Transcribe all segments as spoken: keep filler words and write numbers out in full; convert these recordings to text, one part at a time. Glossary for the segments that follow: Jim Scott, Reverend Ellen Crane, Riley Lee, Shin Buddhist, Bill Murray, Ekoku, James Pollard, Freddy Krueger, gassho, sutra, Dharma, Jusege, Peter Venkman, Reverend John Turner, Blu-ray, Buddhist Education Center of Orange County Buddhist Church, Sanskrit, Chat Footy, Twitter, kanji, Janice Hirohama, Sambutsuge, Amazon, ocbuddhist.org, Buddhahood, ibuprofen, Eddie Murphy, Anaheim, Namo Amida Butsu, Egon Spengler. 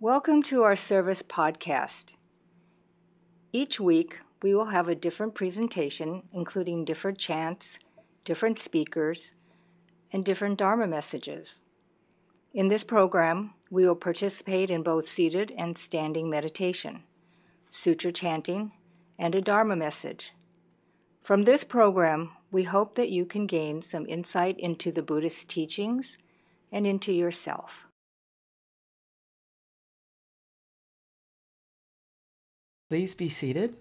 Welcome to our service podcast. Each week, we will have a different presentation, including different chants, different speakers, and different Dharma messages. In this program, we will participate in both seated and standing meditation, sutra chanting, and a Dharma message. From this program, we hope that you can gain some insight into the Buddhist teachings and into yourself. Please be seated,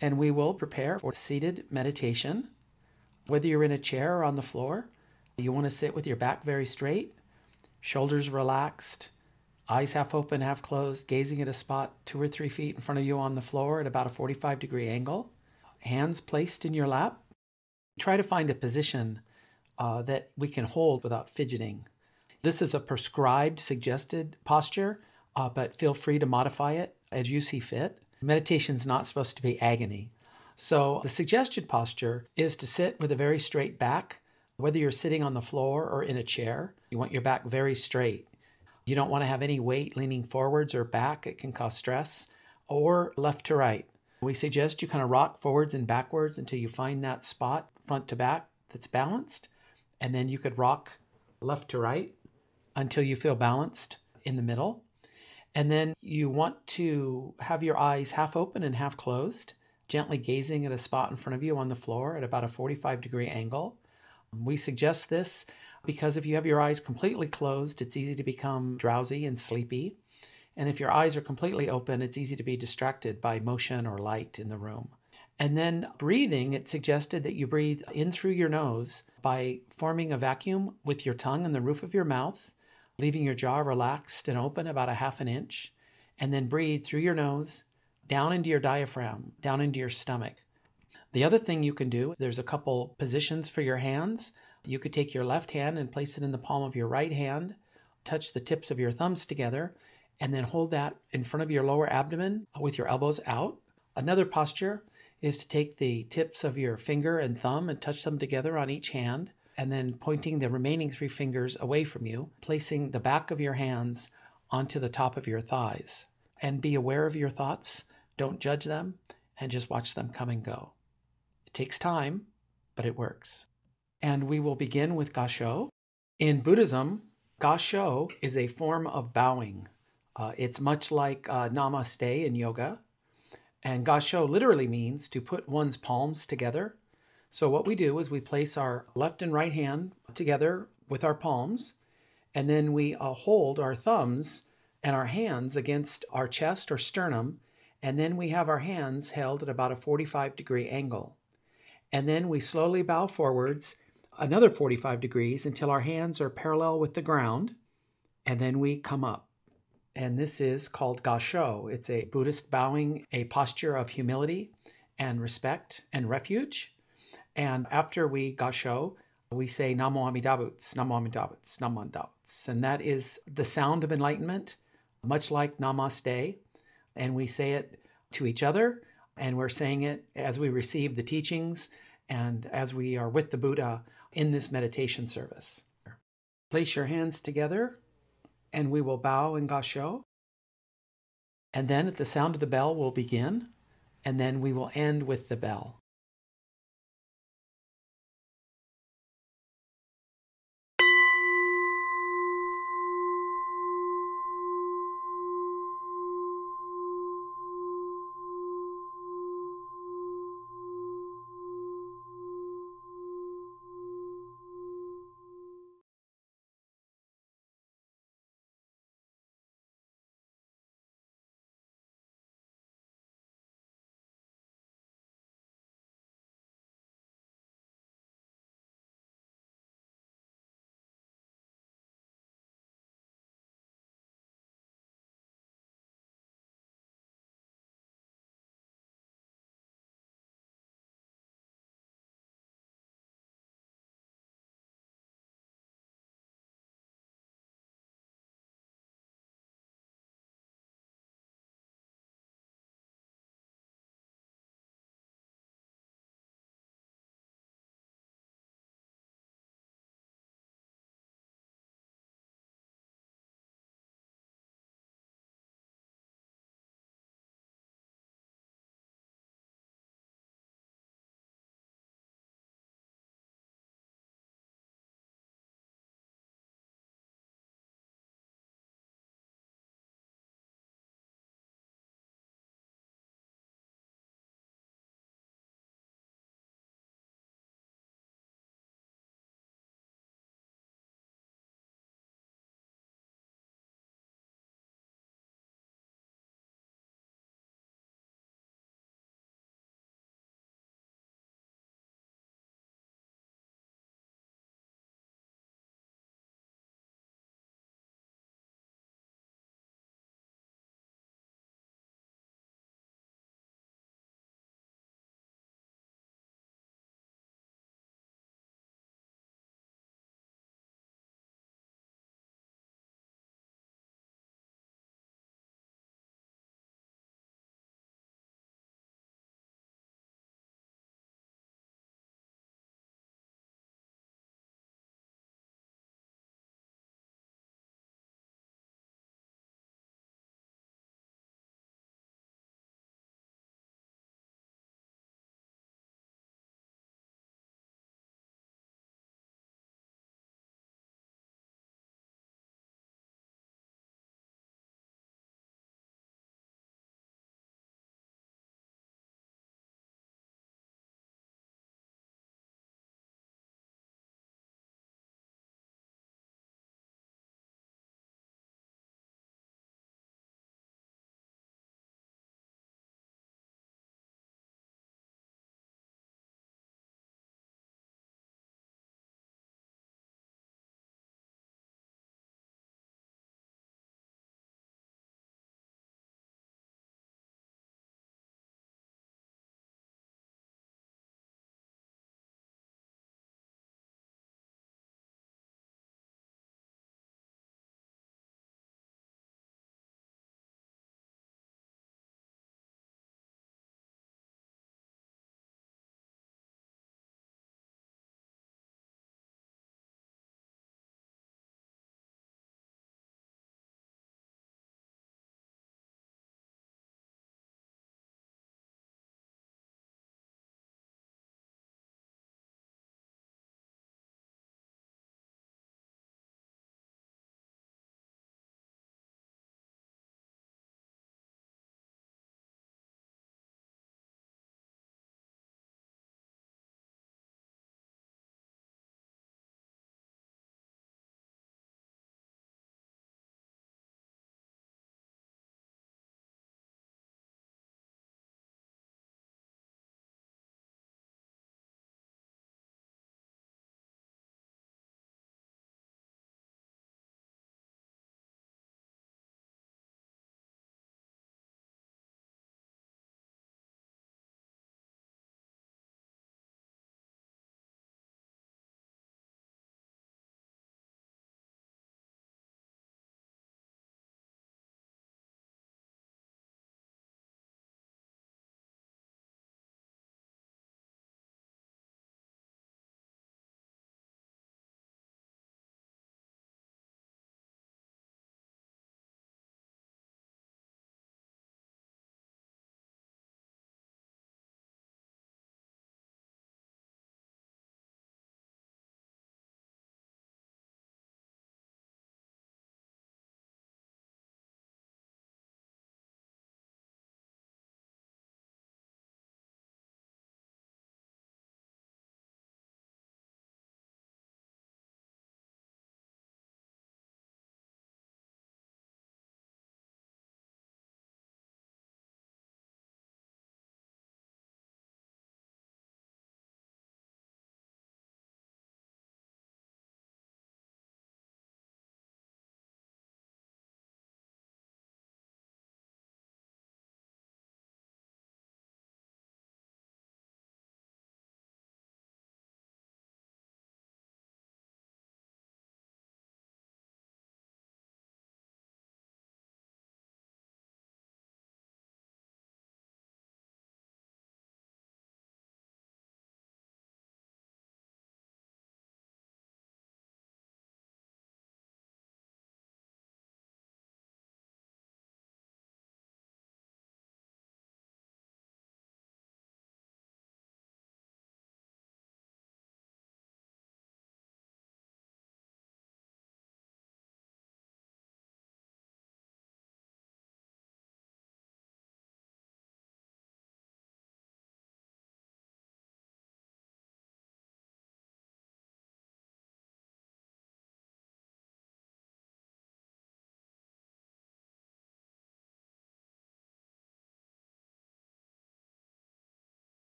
and we will prepare for seated meditation. Whether you're in a chair or on the floor, you want to sit with your back very straight, shoulders relaxed, eyes half open, half closed, gazing at a spot two or three feet in front of you on the floor at about a forty-five degree angle, hands placed in your lap. Try to find a position uh, that we can hold without fidgeting. This is a prescribed, suggested posture, uh, but feel free to modify it as you see fit. Meditation's not supposed to be agony. So the suggested posture is to sit with a very straight back. Whether you're sitting on the floor or in a chair, you want your back very straight. You don't want to have any weight leaning forwards or back. It can cause stress, or left to right. We suggest you kind of rock forwards and backwards until you find that spot, front to back, that's balanced. And then you could rock left to right until you feel balanced in the middle. And then you want to have your eyes half open and half closed, gently gazing at a spot in front of you on the floor at about a forty-five degree angle. We suggest this because if you have your eyes completely closed, it's easy to become drowsy and sleepy. And if your eyes are completely open, it's easy to be distracted by motion or light in the room. And then breathing, it's suggested that you breathe in through your nose by forming a vacuum with your tongue on the roof of your mouth, leaving your jaw relaxed and open about a half an inch, and then breathe through your nose, down into your diaphragm, down into your stomach. The other thing you can do, there's a couple positions for your hands. You could take your left hand and place it in the palm of your right hand, touch the tips of your thumbs together, and then hold that in front of your lower abdomen with your elbows out. Another posture is to take the tips of your finger and thumb and touch them together on each hand, and then pointing the remaining three fingers away from you, placing the back of your hands onto the top of your thighs. And be aware of your thoughts, don't judge them, and just watch them come and go. It takes time, but it works. And we will begin with gassho. In Buddhism, gassho is a form of bowing. Uh, it's much like uh, namaste in yoga. And gassho literally means to put one's palms together. So what we do is we place our left and right hand together with our palms, and then we uh, hold our thumbs and our hands against our chest or sternum, and then we have our hands held at about a forty-five degree angle. And then we slowly bow forwards another forty-five degrees until our hands are parallel with the ground, and then we come up. And this is called gassho. It's a Buddhist bowing, a posture of humility and respect and refuge. And after we gassho, we say Namo Amida Butsu, Namo Amida Butsu, Namo Amida Butsu. And that is the sound of enlightenment, much like namaste. And we say it to each other, and we're saying it as we receive the teachings and as we are with the Buddha in this meditation service. Place your hands together, and we will bow in gassho. And then at the sound of the bell, we'll begin. And then we will end with the bell.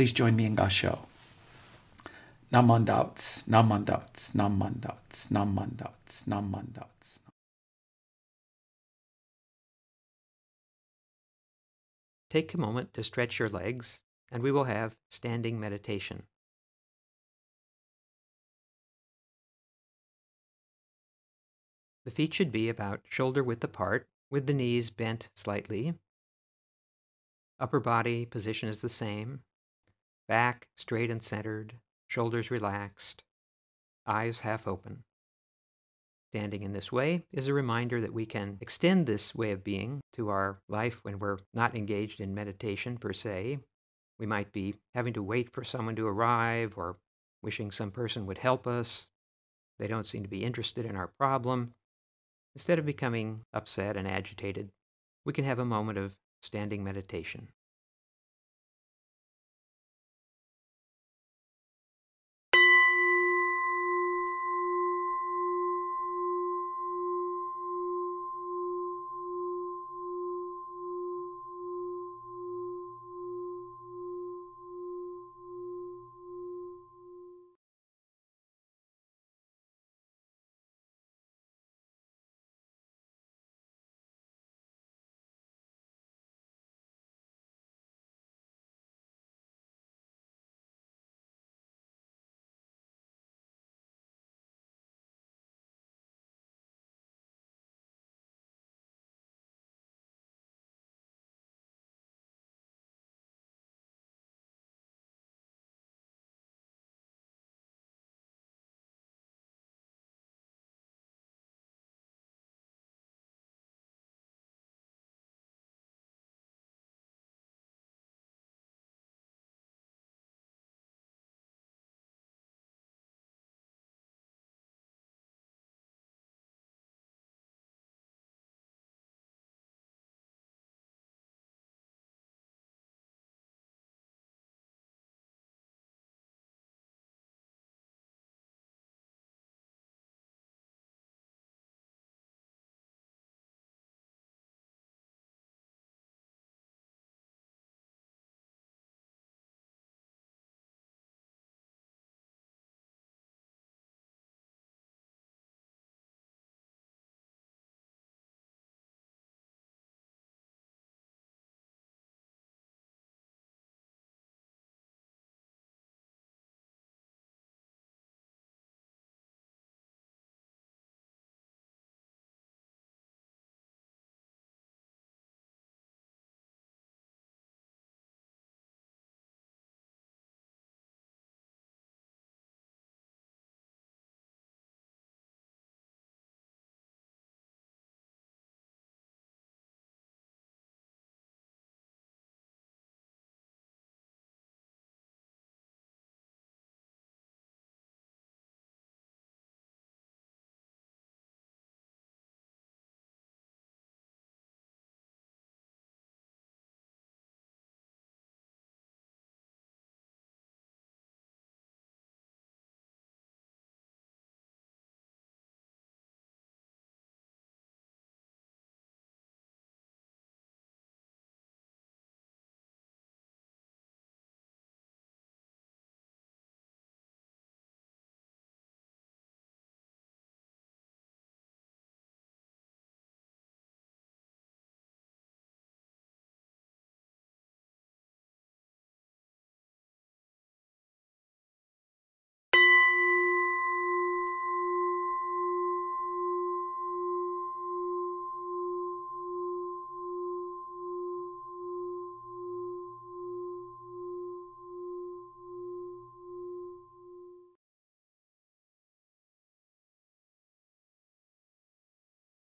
Please join me in gassho. Nam mandats, nam mandats, nam mandats, nam mandats, nam mandats. Take a moment to stretch your legs, and we will have standing meditation. The feet should be about shoulder width apart, with the knees bent slightly. Upper body position is the same. Back straight and centered. Shoulders relaxed, eyes half open. Standing in this way is a reminder that we can extend this way of being to our life when we're not engaged in meditation per se. We might be having to wait for someone to arrive or wishing some person would help us. They don't seem to be interested in our problem. Instead of becoming upset and agitated, we can have a moment of standing meditation.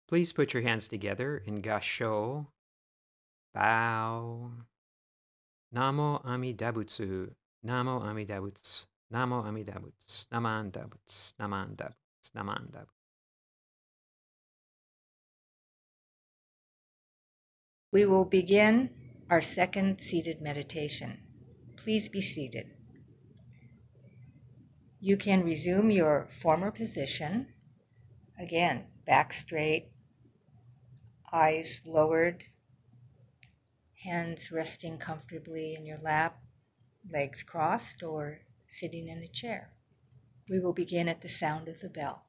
Please put your hands together in gassho. Bow. Namo Amida Butsu. Namo Amida Butsu. Namo Amida Butsu. Namanda Butsu. Namanda Butsu. Namanda Butsu. We will begin our second seated meditation. Please be seated. You can resume your former position. Again, back straight. Eyes lowered, hands resting comfortably in your lap, legs crossed or sitting in a chair. We will begin at the sound of the bell.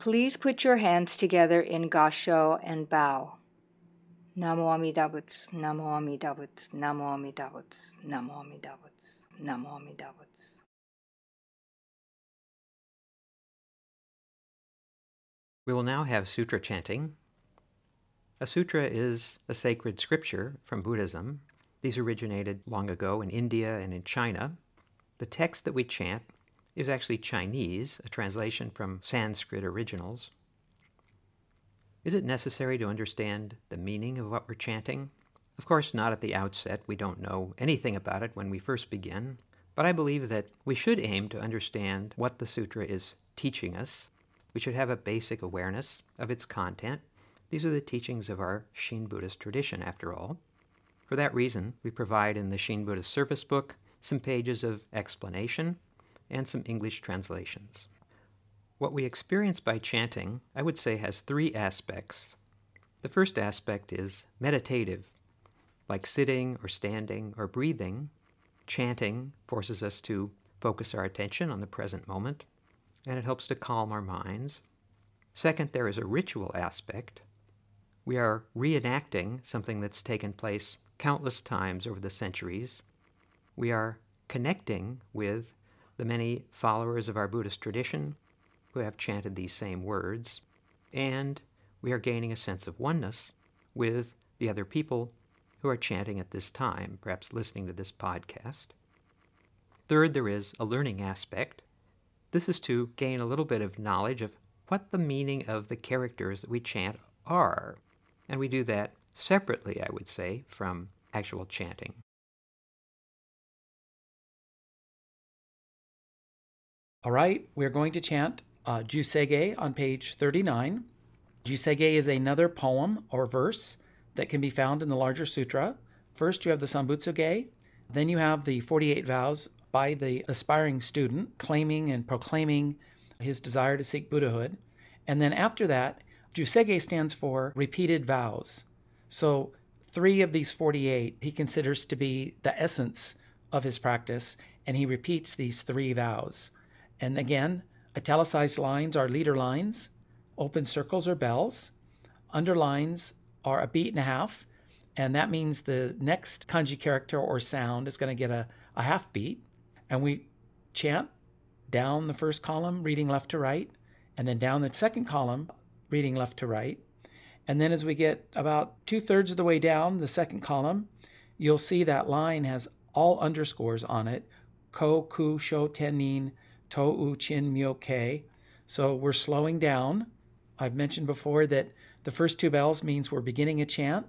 Please put your hands together in gassho and bow. Namo Amida Butsu, Namo Amida Butsu, Namo Amida Butsu, Namo Amida Butsu, Namo Amida Butsu. We will now have sutra chanting. A sutra is a sacred scripture from Buddhism. These originated long ago in India and in China. The text that we chant is actually Chinese, a translation from Sanskrit originals. Is it necessary to understand the meaning of what we're chanting? Of course not at the outset. We don't know anything about it when we first begin, but I believe that we should aim to understand what the sutra is teaching us. We should have a basic awareness of its content. These are the teachings of our Shin Buddhist tradition, after all. For that reason, we provide in the Shin Buddhist service book some pages of explanation and some English translations. What we experience by chanting, I would say, has three aspects. The first aspect is meditative, like sitting or standing or breathing. Chanting forces us to focus our attention on the present moment, and it helps to calm our minds. Second, there is a ritual aspect. We are reenacting something that's taken place countless times over the centuries. We are connecting with the many followers of our Buddhist tradition who have chanted these same words, and we are gaining a sense of oneness with the other people who are chanting at this time, perhaps listening to this podcast. Third, there is a learning aspect. This is to gain a little bit of knowledge of what the meaning of the characters that we chant are, and we do that separately, I would say, from actual chanting. All right, we're going to chant uh, Jusege on page thirty-nine. Jusege is another poem or verse that can be found in the larger sutra. First, you have the Sambutsuge. Then you have the forty-eight vows by the aspiring student, claiming and proclaiming his desire to seek Buddhahood. And then after that, Jusege stands for repeated vows. So three of these forty-eight he considers to be the essence of his practice, and he repeats these three vows. And again, italicized lines are leader lines, open circles are bells, underlines are a beat and a half, and that means the next kanji character or sound is going to get a, a half beat. And we chant down the first column, reading left to right, and then down the second column, reading left to right. And then as we get about two-thirds of the way down the second column, you'll see that line has all underscores on it, ko, ku, sho, ten, nin, To'u Chin Myoke. So we're slowing down. I've mentioned before that the first two bells means we're beginning a chant,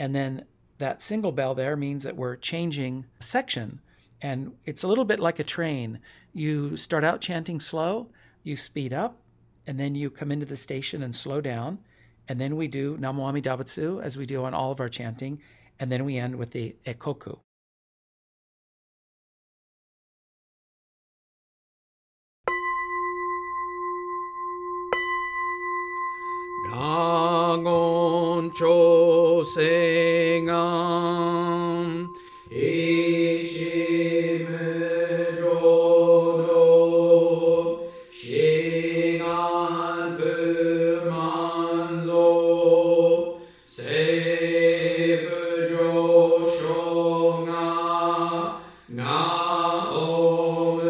and then that single bell there means that we're changing section. And it's a little bit like a train. You start out chanting slow, you speed up, and then you come into the station and slow down. And then we do Namo Amida Butsu as we do on all of our chanting, and then we end with the Ekoku. Dagon Chosengan Ishime Jodo Shingan Fumanzo Seif Joshonga Naom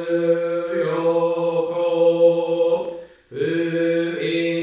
Yoko Amen.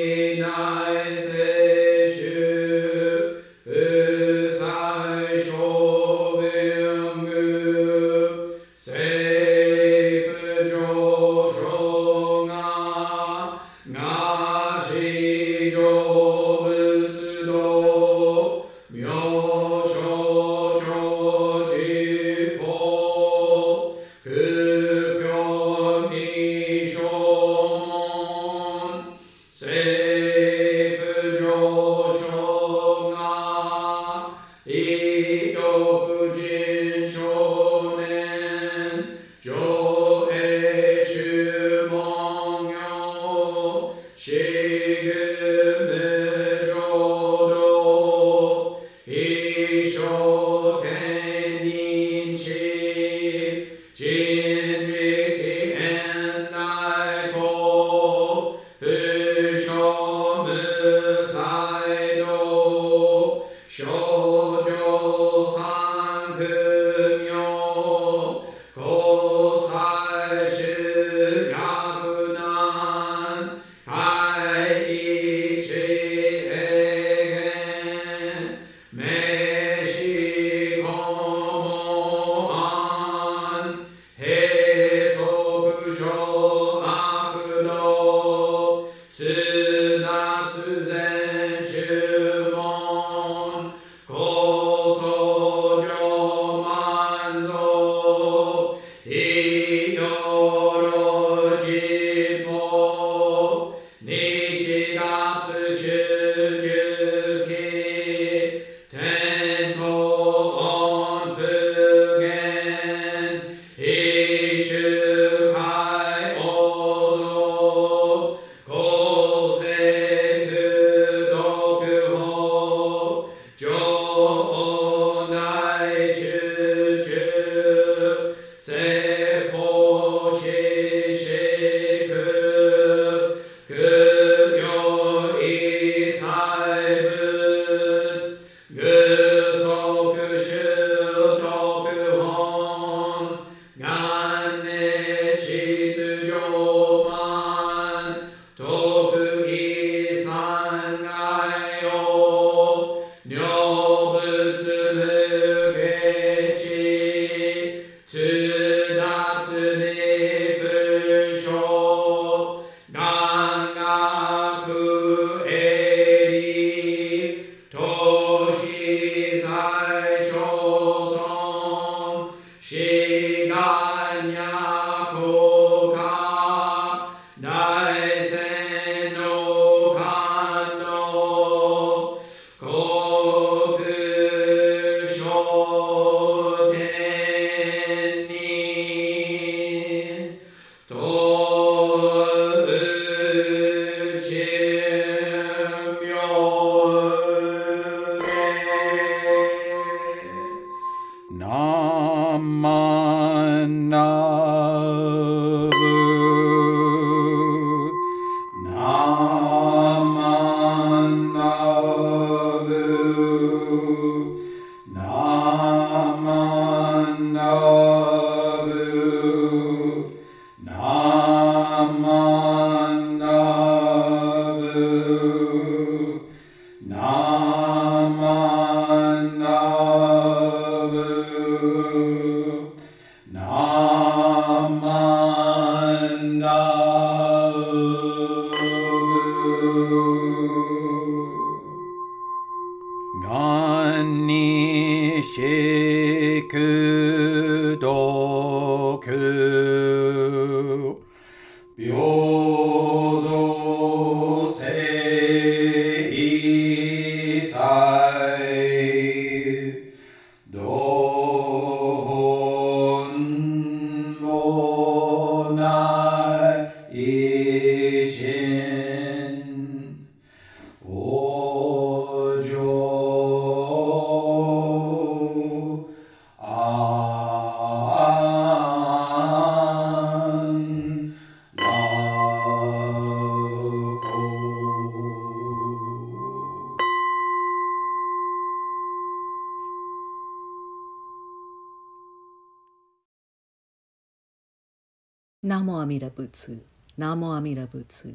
Namo Amida Butsu, Namo Amida Butsu,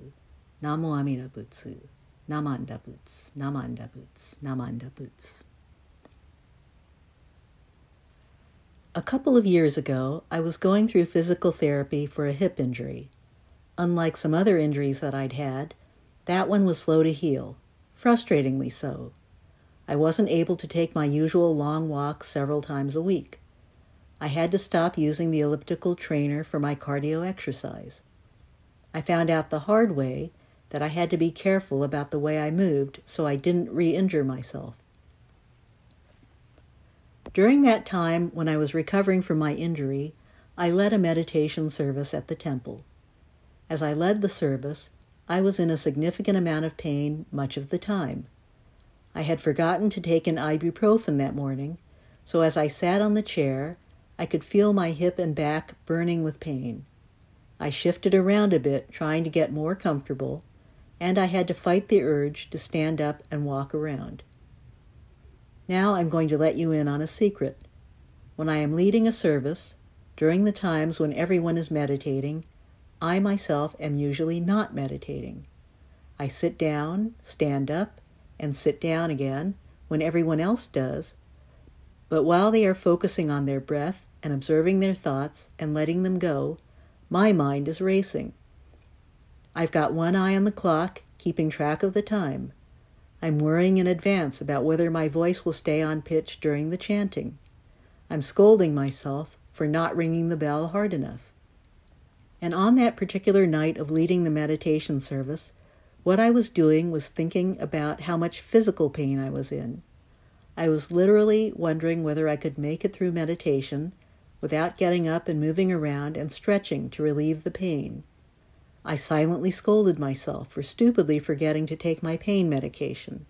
Namo Amida Butsu, Namanda Butsu, Namanda Butsu, Namanda Butsu. A couple of years ago, I was going through physical therapy for a hip injury. Unlike some other injuries that I'd had, that one was slow to heal, frustratingly so. I wasn't able to take my usual long walks several times a week. I had to stop using the elliptical trainer for my cardio exercise. I found out the hard way that I had to be careful about the way I moved so I didn't re-injure myself. During that time when I was recovering from my injury, I led a meditation service at the temple. As I led the service, I was in a significant amount of pain much of the time. I had forgotten to take an ibuprofen that morning, so as I sat on the chair, I could feel my hip and back burning with pain. I shifted around a bit, trying to get more comfortable, and I had to fight the urge to stand up and walk around. Now I'm going to let you in on a secret. When I am leading a service, during the times when everyone is meditating, I myself am usually not meditating. I sit down, stand up, and sit down again when everyone else does, but while they are focusing on their breath and observing their thoughts and letting them go, my mind is racing. I've got one eye on the clock, keeping track of the time. I'm worrying in advance about whether my voice will stay on pitch during the chanting. I'm scolding myself for not ringing the bell hard enough. And on that particular night of leading the meditation service, what I was doing was thinking about how much physical pain I was in. I was literally wondering whether I could make it through meditation without getting up and moving around and stretching to relieve the pain. I silently scolded myself for stupidly forgetting to take my pain medication.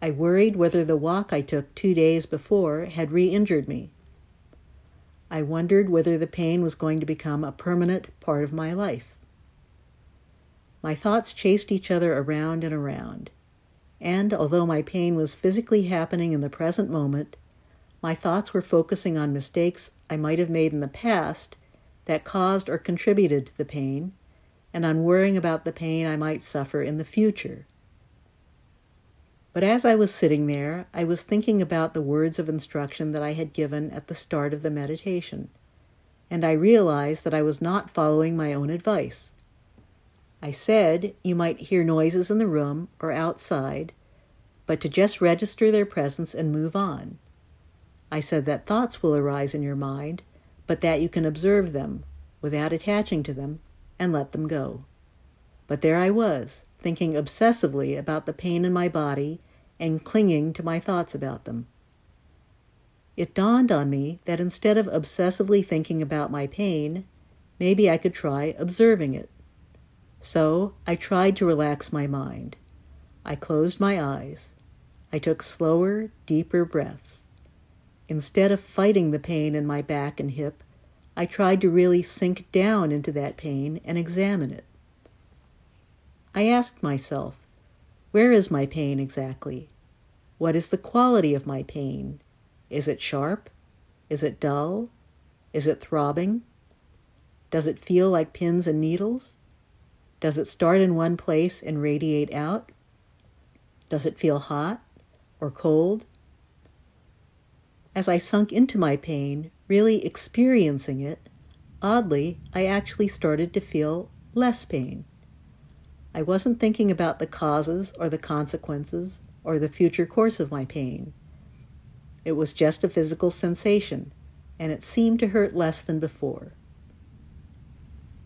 I worried whether the walk I took two days before had re-injured me. I wondered whether the pain was going to become a permanent part of my life. My thoughts chased each other around and around, and although my pain was physically happening in the present moment, my thoughts were focusing on mistakes I might have made in the past that caused or contributed to the pain, and on worrying about the pain I might suffer in the future. But as I was sitting there, I was thinking about the words of instruction that I had given at the start of the meditation, and I realized that I was not following my own advice. I said you might hear noises in the room or outside, but to just register their presence and move on. I said that thoughts will arise in your mind, but that you can observe them without attaching to them and let them go. But there I was, thinking obsessively about the pain in my body and clinging to my thoughts about them. It dawned on me that instead of obsessively thinking about my pain, maybe I could try observing it. So I tried to relax my mind. I closed my eyes. I took slower, deeper breaths. Instead of fighting the pain in my back and hip, I tried to really sink down into that pain and examine it. I asked myself, where is my pain exactly? What is the quality of my pain? Is it sharp? Is it dull? Is it throbbing? Does it feel like pins and needles? Does it start in one place and radiate out? Does it feel hot or cold? As I sunk into my pain, really experiencing it, oddly, I actually started to feel less pain. I wasn't thinking about the causes or the consequences or the future course of my pain. It was just a physical sensation, and it seemed to hurt less than before.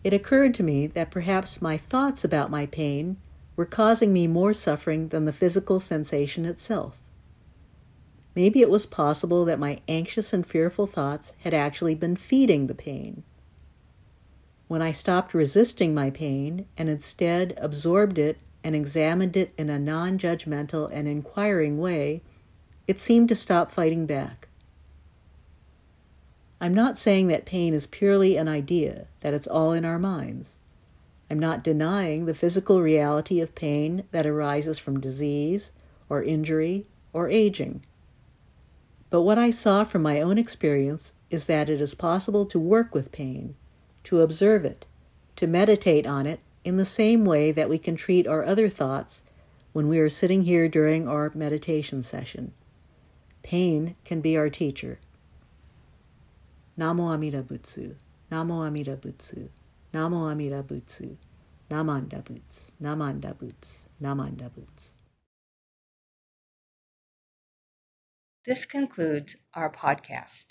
It occurred to me that perhaps my thoughts about my pain were causing me more suffering than the physical sensation itself. Maybe it was possible that my anxious and fearful thoughts had actually been feeding the pain. When I stopped resisting my pain and instead absorbed it and examined it in a non-judgmental and inquiring way, it seemed to stop fighting back. I'm not saying that pain is purely an idea, that it's all in our minds. I'm not denying the physical reality of pain that arises from disease or injury or aging. But what I saw from my own experience is that it is possible to work with pain, to observe it, to meditate on it in the same way that we can treat our other thoughts when we are sitting here during our meditation session. Pain can be our teacher. Namo Amida Butsu, Namo Amida Butsu, Namo Amida Butsu, Namanda Butsu, Namanda Butsu, Namanda Butsu. This concludes our podcast.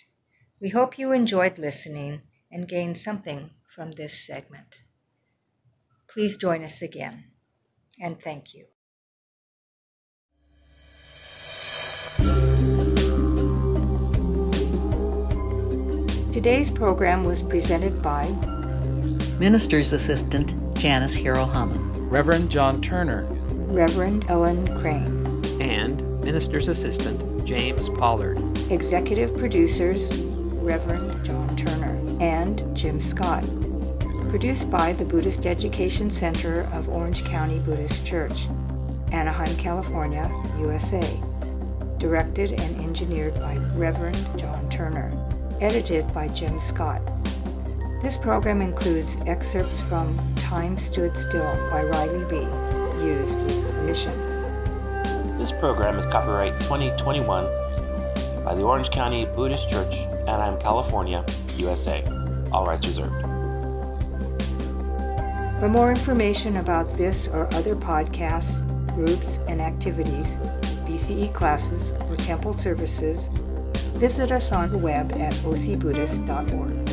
We hope you enjoyed listening and gained something from this segment. Please join us again, and thank you. Today's program was presented by Minister's Assistant Janice Hirohama, Reverend John Turner, Reverend Ellen Crane, and Minister's Assistant James Pollard. Executive Producers Reverend John Turner and Jim Scott. Produced by the Buddhist Education Center of Orange County Buddhist Church, Anaheim, California, U S A. Directed and engineered by Reverend John Turner. Edited by Jim Scott. This program includes excerpts from Time Stood Still by Riley Lee, used with permission. This program is copyright twenty twenty-one by the Orange County Buddhist Church, Anaheim, California, U S A. All rights reserved. For more information about this or other podcasts, groups and activities, B C E classes, or temple services, visit us on the web at o c buddhist dot org.